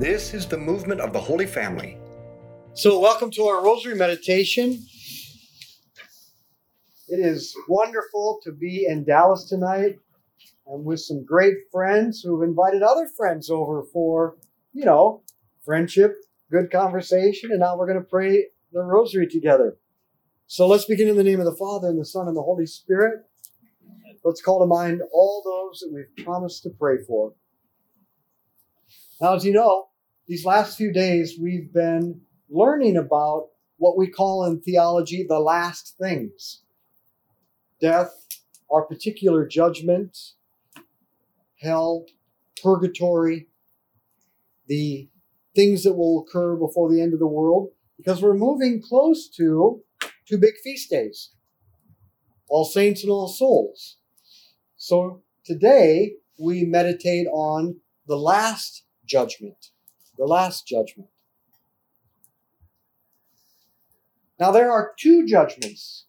This is the movement of the Holy Family. So welcome to our Rosary meditation. It is wonderful to be in Dallas tonight and with some great friends who've invited other friends over for, friendship, good conversation, and now we're going to pray the Rosary together. So let's begin in the name of the Father, and the Son, and the Holy Spirit. Let's call to mind all those that we've promised to pray for. Now, as you know, these last few days we've been learning about what we call in theology the last things. Death, our particular judgment, hell, purgatory, the things that will occur before the end of the world, because we're moving close to two big feast days, All Saints and All Souls. So today we meditate on the last judgment, Now there are two judgments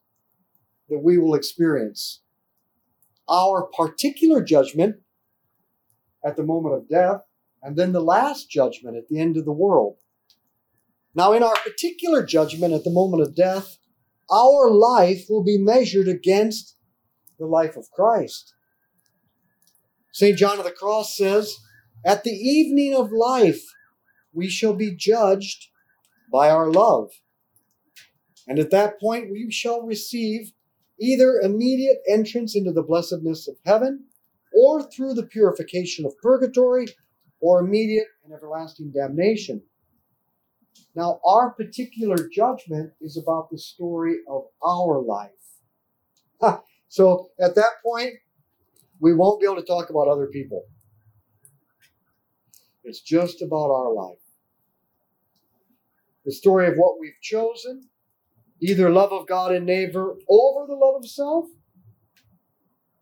that we will experience. Our particular judgment at the moment of death, and then the last judgment at the end of the world. Now in our particular judgment at the moment of death, our life will be measured against the life of Christ. St. John of the Cross says, "At the evening of life, we shall be judged by our love. And at that point, we shall receive either immediate entrance into the blessedness of heaven, or through the purification of purgatory, or immediate and everlasting damnation." Now, our particular judgment is about the story of our life. So at that point, we won't be able to talk about other people. It's just about our life. The story of what we've chosen, either love of God and neighbor over the love of self,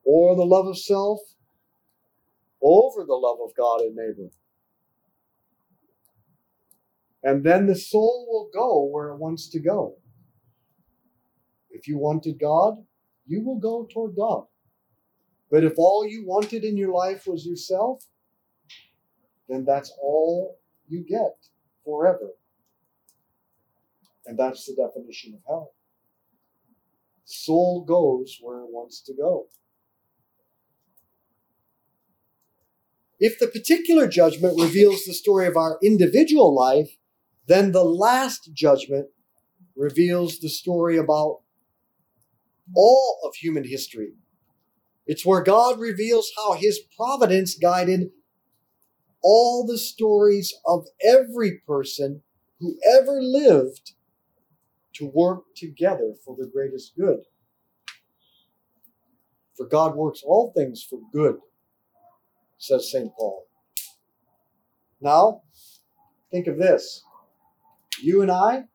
or the love of self over the love of God and neighbor. And then the soul will go where it wants to go. If you wanted God, you will go toward God. But if all you wanted in your life was yourself, then that's all you get forever. And that's the definition of hell. Soul goes where it wants to go. If the particular judgment reveals the story of our individual life, then the last judgment reveals the story about all of human history. It's where God reveals how his providence guided all the stories of every person who ever lived to work together for the greatest good. For God works all things for good, says St. Paul. Now, think of this. You and I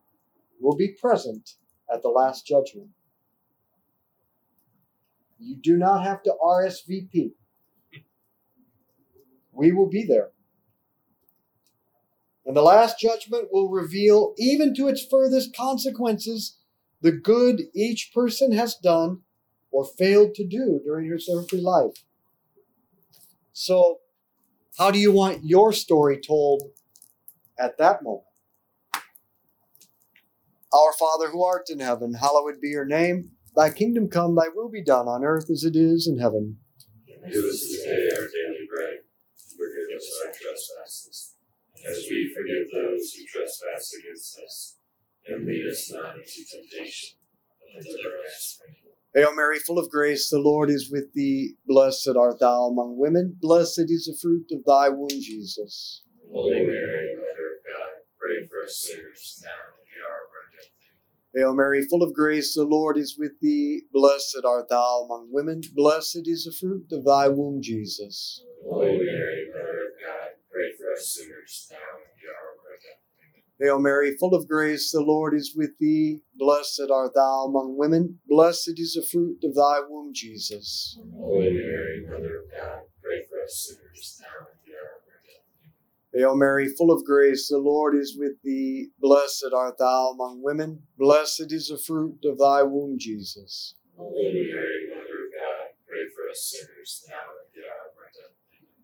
will be present at the last judgment. You do not have to RSVP. We will be there. And the last judgment will reveal, even to its furthest consequences, the good each person has done or failed to do during his earthly life. So, how do you want your story told at that moment? Our Father who art in heaven, hallowed be your name. Thy kingdom come, thy will be done on earth as it is in heaven. Give us this day our daily bread, and forgive us our trespasses, as we forgive those who trespass against us. And lead us not into temptation, but deliver us from evil. Hail Mary, full of grace, the Lord is with thee. Blessed art thou among women. Blessed is the fruit of thy womb, Jesus. Holy Mary, Mother of God, pray for us sinners now and at the hour of our death. Hail Mary, full of grace, the Lord is with thee. Blessed art thou among women. Blessed is the fruit of thy womb, Jesus. Holy Mary, Mother of God, pray for us sinners now and at the hour of our death. Hail Mary, full of grace, the Lord is with thee. Blessed art thou among women. Blessed is the fruit of thy womb, Jesus. Holy Mary, Mother of God, pray for us sinners now and at the hour of our death. Hail Mary, full of grace, the Lord is with thee. Blessed art thou among women. Blessed is the fruit of thy womb, Jesus. Holy Mary, Mother of God, pray for us sinners now and at the hour of our death.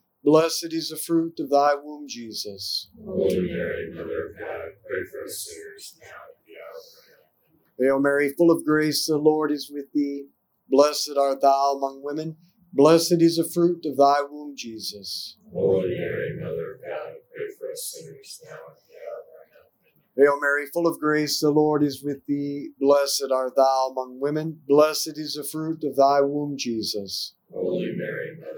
Blessed is the fruit of thy womb, Jesus. Holy Mary, Mother of God, pray for us sinners now and at the hour of our death. Hail Mary, full of grace, the Lord is with thee. Blessed art thou among women. Blessed is the fruit of thy womb, Jesus. Holy Mary, Mother of God, pray for us sinners now and at the hour of our death. Hail Mary, full of grace, the Lord is with thee. Blessed art thou among women. Blessed is the fruit of thy womb, Jesus. Holy Mary, Mother of God,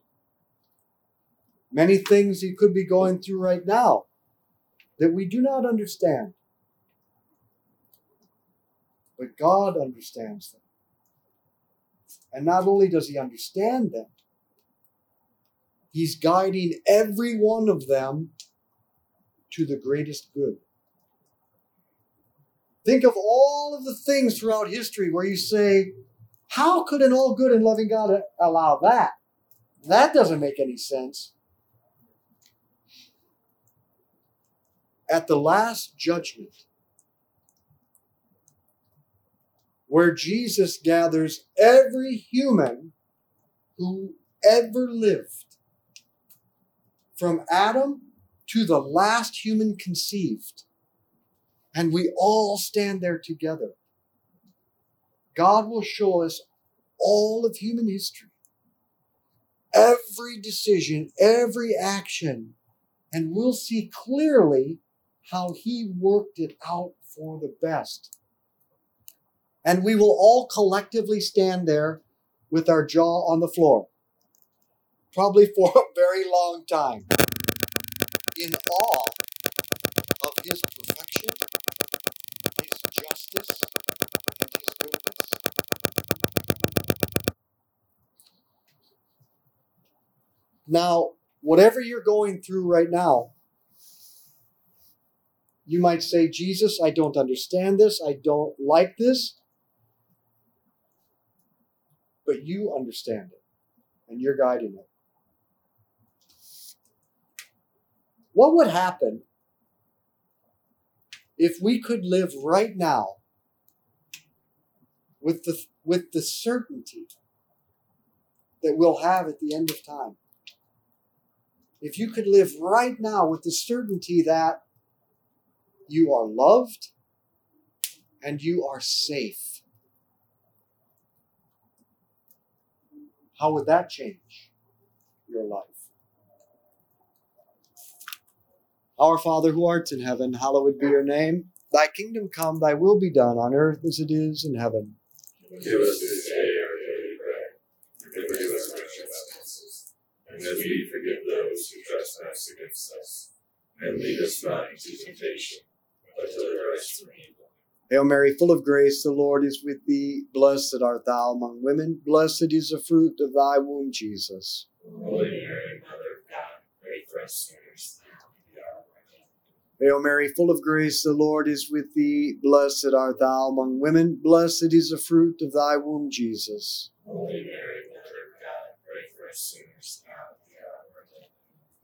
Many things he could be going through right now that we do not understand. But God understands them. And not only does he understand them, he's guiding every one of them to the greatest good. Think of all of the things throughout history where you say, how could an all good and loving God allow that? That doesn't make any sense. At the last judgment, where Jesus gathers every human who ever lived, from Adam to the last human conceived, and we all stand there together, God will show us all of human history, every decision, every action, and we'll see clearly how he worked it out for the best. And we will all collectively stand there with our jaw on the floor, probably for a very long time, in awe of his perfection, his justice, and his goodness. Now, whatever you're going through right now, you might say, Jesus, I don't understand this. I don't like this. But you understand it, and you're guiding it. What would happen if we could live right now with the certainty that we'll have at the end of time? If you could live right now with the certainty that you are loved and you are safe. How would that change your life? Our Father who art in heaven, hallowed be your name. Thy kingdom come, thy will be done on earth as it is in heaven. Give us this day our daily bread, and forgive us our trespasses, and as we forgive those who trespass against us. And lead us not into temptation, but deliver us from evil. Hail Mary, full of grace, the Lord is with thee. Blessed art thou among women. Blessed is the fruit of thy womb, Jesus. Holy Mary, Mother of God, pray for us sinners. Hail Mary, full of grace, the Lord is with thee. Blessed art thou among women. Blessed is the fruit of thy womb, Jesus. Holy Mary, Mother of God, pray for us sinners now and at the hour of our death.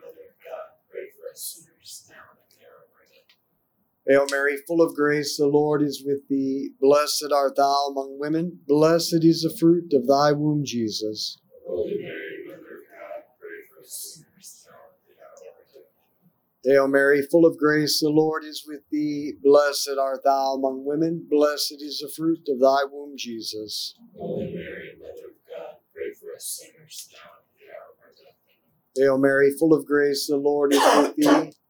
Mother of God, pray for us sinners now and at the hour of our death. Hail Mary, full of grace, the Lord is with thee. Blessed art thou among women. Blessed is the fruit of thy womb, Jesus. Holy Mary, Mother of God, pray for us sinners now and at the hour of our death. Hail Mary, full of grace, the Lord is with thee. Blessed art thou among women. Blessed is the fruit of thy womb, Jesus. Holy Mary, Mother of God, pray for us sinners now and at the hour of our death. Hail Mary, full of grace, the Lord is with thee.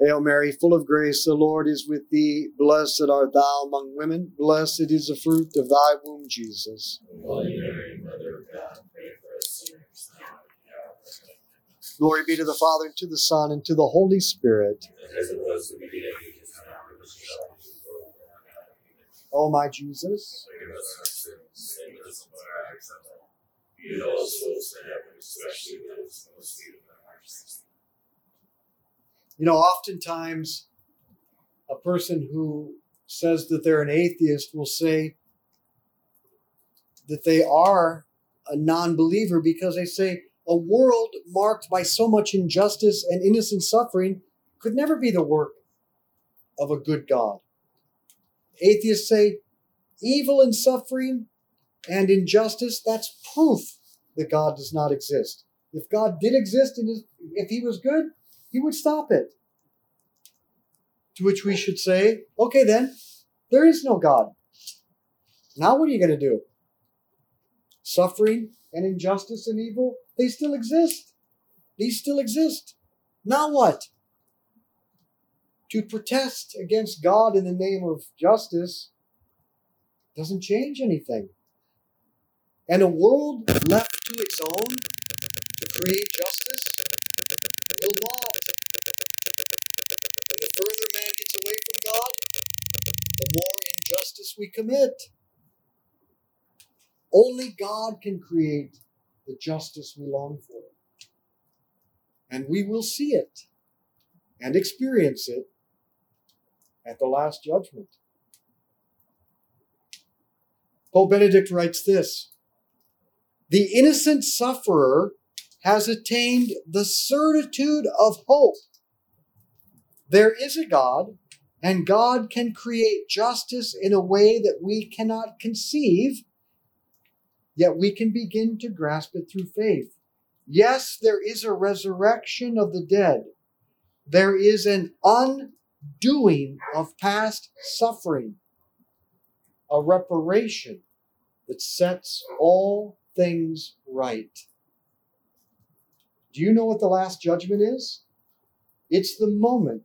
Hail Mary, full of grace, the Lord is with thee. Blessed art thou among women. Blessed is the fruit of thy womb, Jesus. Holy Mary, Mother of God, pray for us sinners now and at the hour of our death. Hail Mary, full of grace, the Lord is with thee. Blessed art thou among women. Blessed is the fruit of thy womb, Jesus. Holy Mary, Mother of God, pray for us sinners now and at the hour of our death. Glory be to the Father, and to the Son, and to the Holy Spirit. As it was in the beginning. O my Jesus, forgive us our sins, save us from our accident. Lead all souls to heaven, especially those most in need of thy mercy. You know, oftentimes a person who says that they're an atheist will say that they are a non-believer because they say a world marked by so much injustice and innocent suffering could never be the work of a good God. Atheists say evil and suffering and injustice, that's proof that God does not exist. If God did exist and if he was good, he would stop it. To which we should say, okay then, there is no God. Now what are you going to do? Suffering and injustice and evil, they still exist. These still exist. Now what? To protest against God in the name of justice doesn't change anything. And a world left to its own to create justice will not. And the further man gets away from God, the more injustice we commit. Only God can create the justice we long for. And we will see it and experience it at the last judgment. Pope Benedict writes this: the innocent sufferer has attained the certitude of hope. There is a God, and God can create justice in a way that we cannot conceive, yet we can begin to grasp it through faith. Yes, there is a resurrection of the dead. There is an undoing of past suffering, a reparation that sets all things right. Do you know what the last judgment is? It's the moment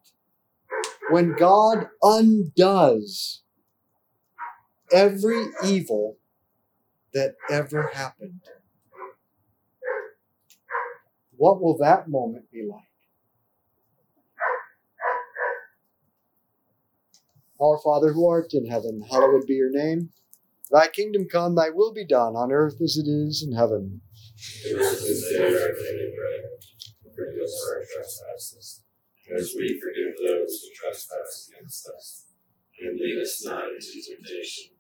when God undoes every evil that ever happened. What will that moment be like? Our Father who art in heaven, hallowed be your name. Thy kingdom come, thy will be done on earth as it is in heaven. Give us this day our daily bread, and forgive us our trespasses, as we forgive those who trespass against us. And lead us not into temptation,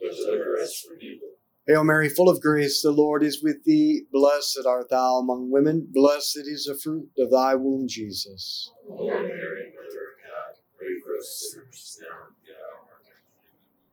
but deliver us from evil. Hail Mary, full of grace, the Lord is with thee. Blessed art thou among women. Blessed is the fruit of thy womb, Jesus. Holy Mary, Mother of God, pray for us sinners now and at our hour of our death.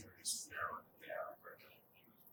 sinners now and at the hour of our death.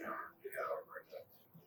now and at the hour of our death.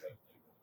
death.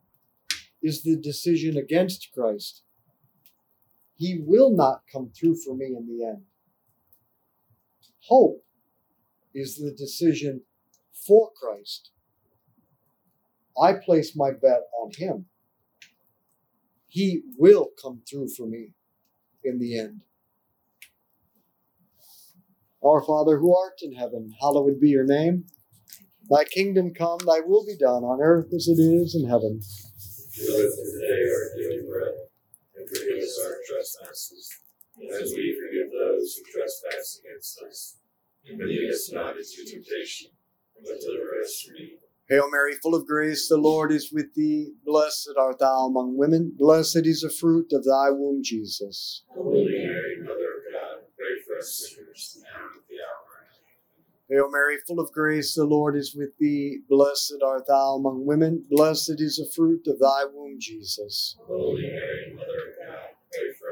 is the decision against Christ. He will not come through for me in the end. Hope is the decision for Christ. I place my bet on him. He will come through for me in the end. Our Father who art in heaven, hallowed be your name. Thy kingdom come, thy will be done on earth as it is in heaven. Give us today our daily bread. And forgive us our trespasses, as we forgive those who trespass against us. And lead us not into temptation, but deliver us from evil. Hail Mary, full of grace, the Lord is with thee. Blessed art thou among women. Blessed is the fruit of thy womb, Jesus. Holy Mary, Mother of God, pray for us sinners now. Hail Mary, full of grace, the Lord is with thee. Blessed art thou among women. Blessed is the fruit of thy womb, Jesus. Holy Mary, Mother of God, pray for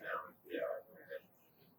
now and at the hour of our death.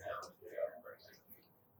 now and at the hour of our death.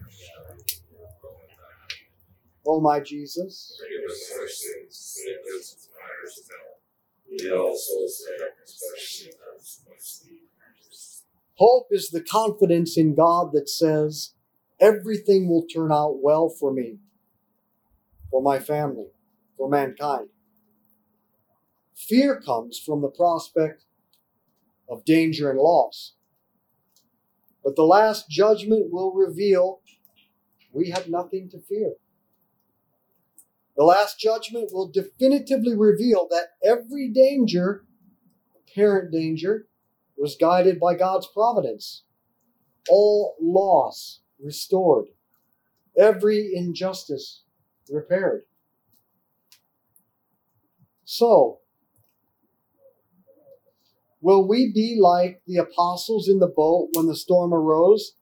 and shall be, world without end. O my Jesus, forgive us our sins, save us from the fires of hell. Lead all souls to heaven, especially those who most need. Hope is the confidence in God that says, everything will turn out well for me, for my family, for mankind. Fear comes from the prospect of danger and loss. But the last judgment will reveal we have nothing to fear. The last judgment will definitively reveal that every danger, apparent danger, was guided by God's providence. All loss restored. Every injustice repaired. So, will we be like the apostles in the boat when the storm arose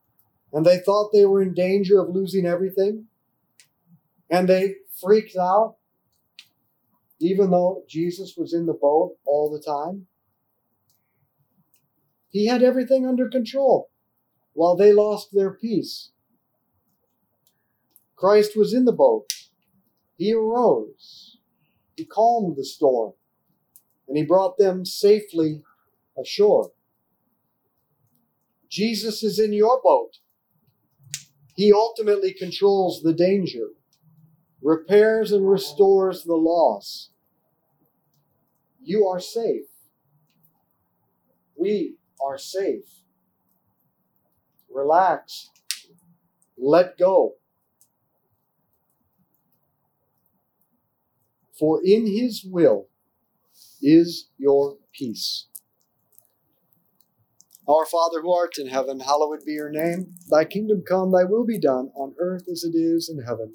and they thought they were in danger of losing everything? And they freaked out, even though Jesus was in the boat all the time? He had everything under control while they lost their peace. Christ was in the boat. He arose. He calmed the storm. And he brought them safely ashore. Jesus is in your boat. He ultimately controls the danger, repairs and restores the loss. You are safe. We are safe. Relax. Let go. For in his will is your peace. Our Father who art in heaven, hallowed be your name. Thy kingdom come, thy will be done on earth as it is in heaven.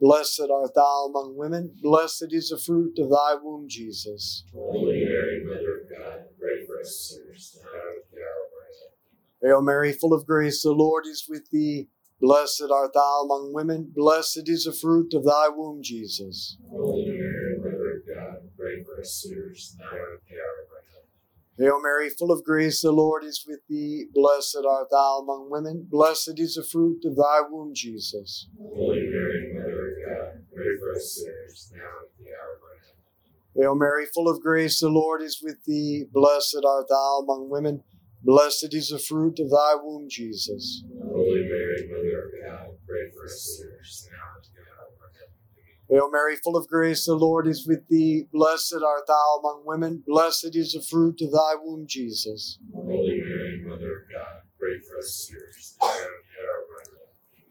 Blessed art thou among women. Blessed is the fruit of thy womb, Jesus. Holy Mary, Mother of God, pray for us sinners now and at the hour of our death. Hail Mary, full of grace, the Lord is with thee. Blessed art thou among women. Blessed is the fruit of thy womb, Jesus. Holy Mary, Mother of God, pray for us sinners now and at the hour of our death. Hail Mary, full of grace, the Lord is with thee. Blessed art thou among women. Blessed is the fruit of thy womb, Jesus. Holy Mary, Mother of God, pray for us sinners now and at the hour of our death. Hail Mary, full of grace, the Lord is with thee. Blessed art thou among women. Blessed is the fruit of thy womb, Jesus. Holy Mary, Mother of God, pray for us sinners, now and at the hour of our death. Amen. Hail Mary, full of grace, the Lord is with thee. Blessed art thou among women. Blessed is the fruit of thy womb, Jesus. Holy Mary, Mother of God, pray for us sinners, now and at the hour of our death. Amen.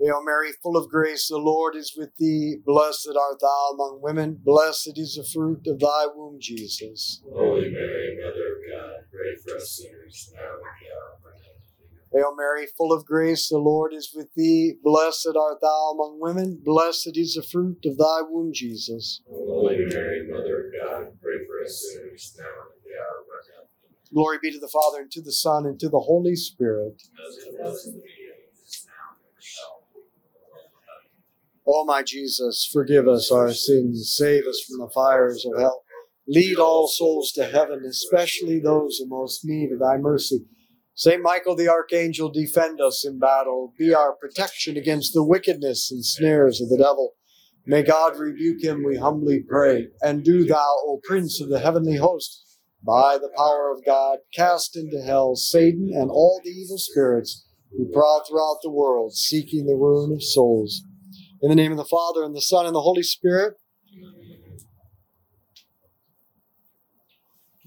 Hail Mary, full of grace, the Lord is with thee. Blessed art thou among women. Blessed is the fruit of thy womb, Jesus. Holy Mary, Mother of God, pray for us sinners, now and at the hour of our death. Hail Mary, full of grace, the Lord is with thee. Blessed art thou among women. Blessed is the fruit of thy womb, Jesus. Holy Mary, Mother of God, pray for us sinners, now and at the hour of our death. Glory be to the Father, and to the Son, and to the Holy Spirit. O my Jesus, forgive us our sins, save us from the fires of hell. Lead all souls to heaven, especially those in most need of thy mercy. Saint Michael the Archangel, defend us in battle. Be our protection against the wickedness and snares of the devil. May God rebuke him, we humbly pray. And do thou, O Prince of the heavenly host, by the power of God, cast into hell Satan and all the evil spirits who prowl throughout the world, seeking the ruin of souls. In the name of the Father, and the Son, and the Holy Spirit. Amen.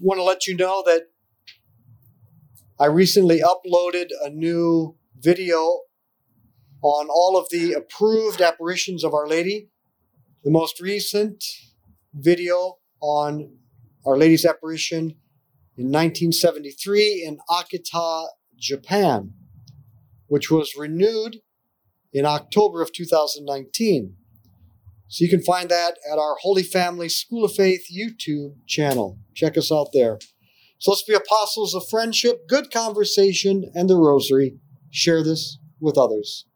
I want to let you know that I recently uploaded a new video on all of the approved apparitions of Our Lady. The most recent video on Our Lady's apparition in 1973 in Akita, Japan, which was renewed in October of 2019. So you can find that at our Holy Family School of Faith YouTube channel. Check us out there. So let's be apostles of friendship, good conversation, and the Rosary. Share this with others.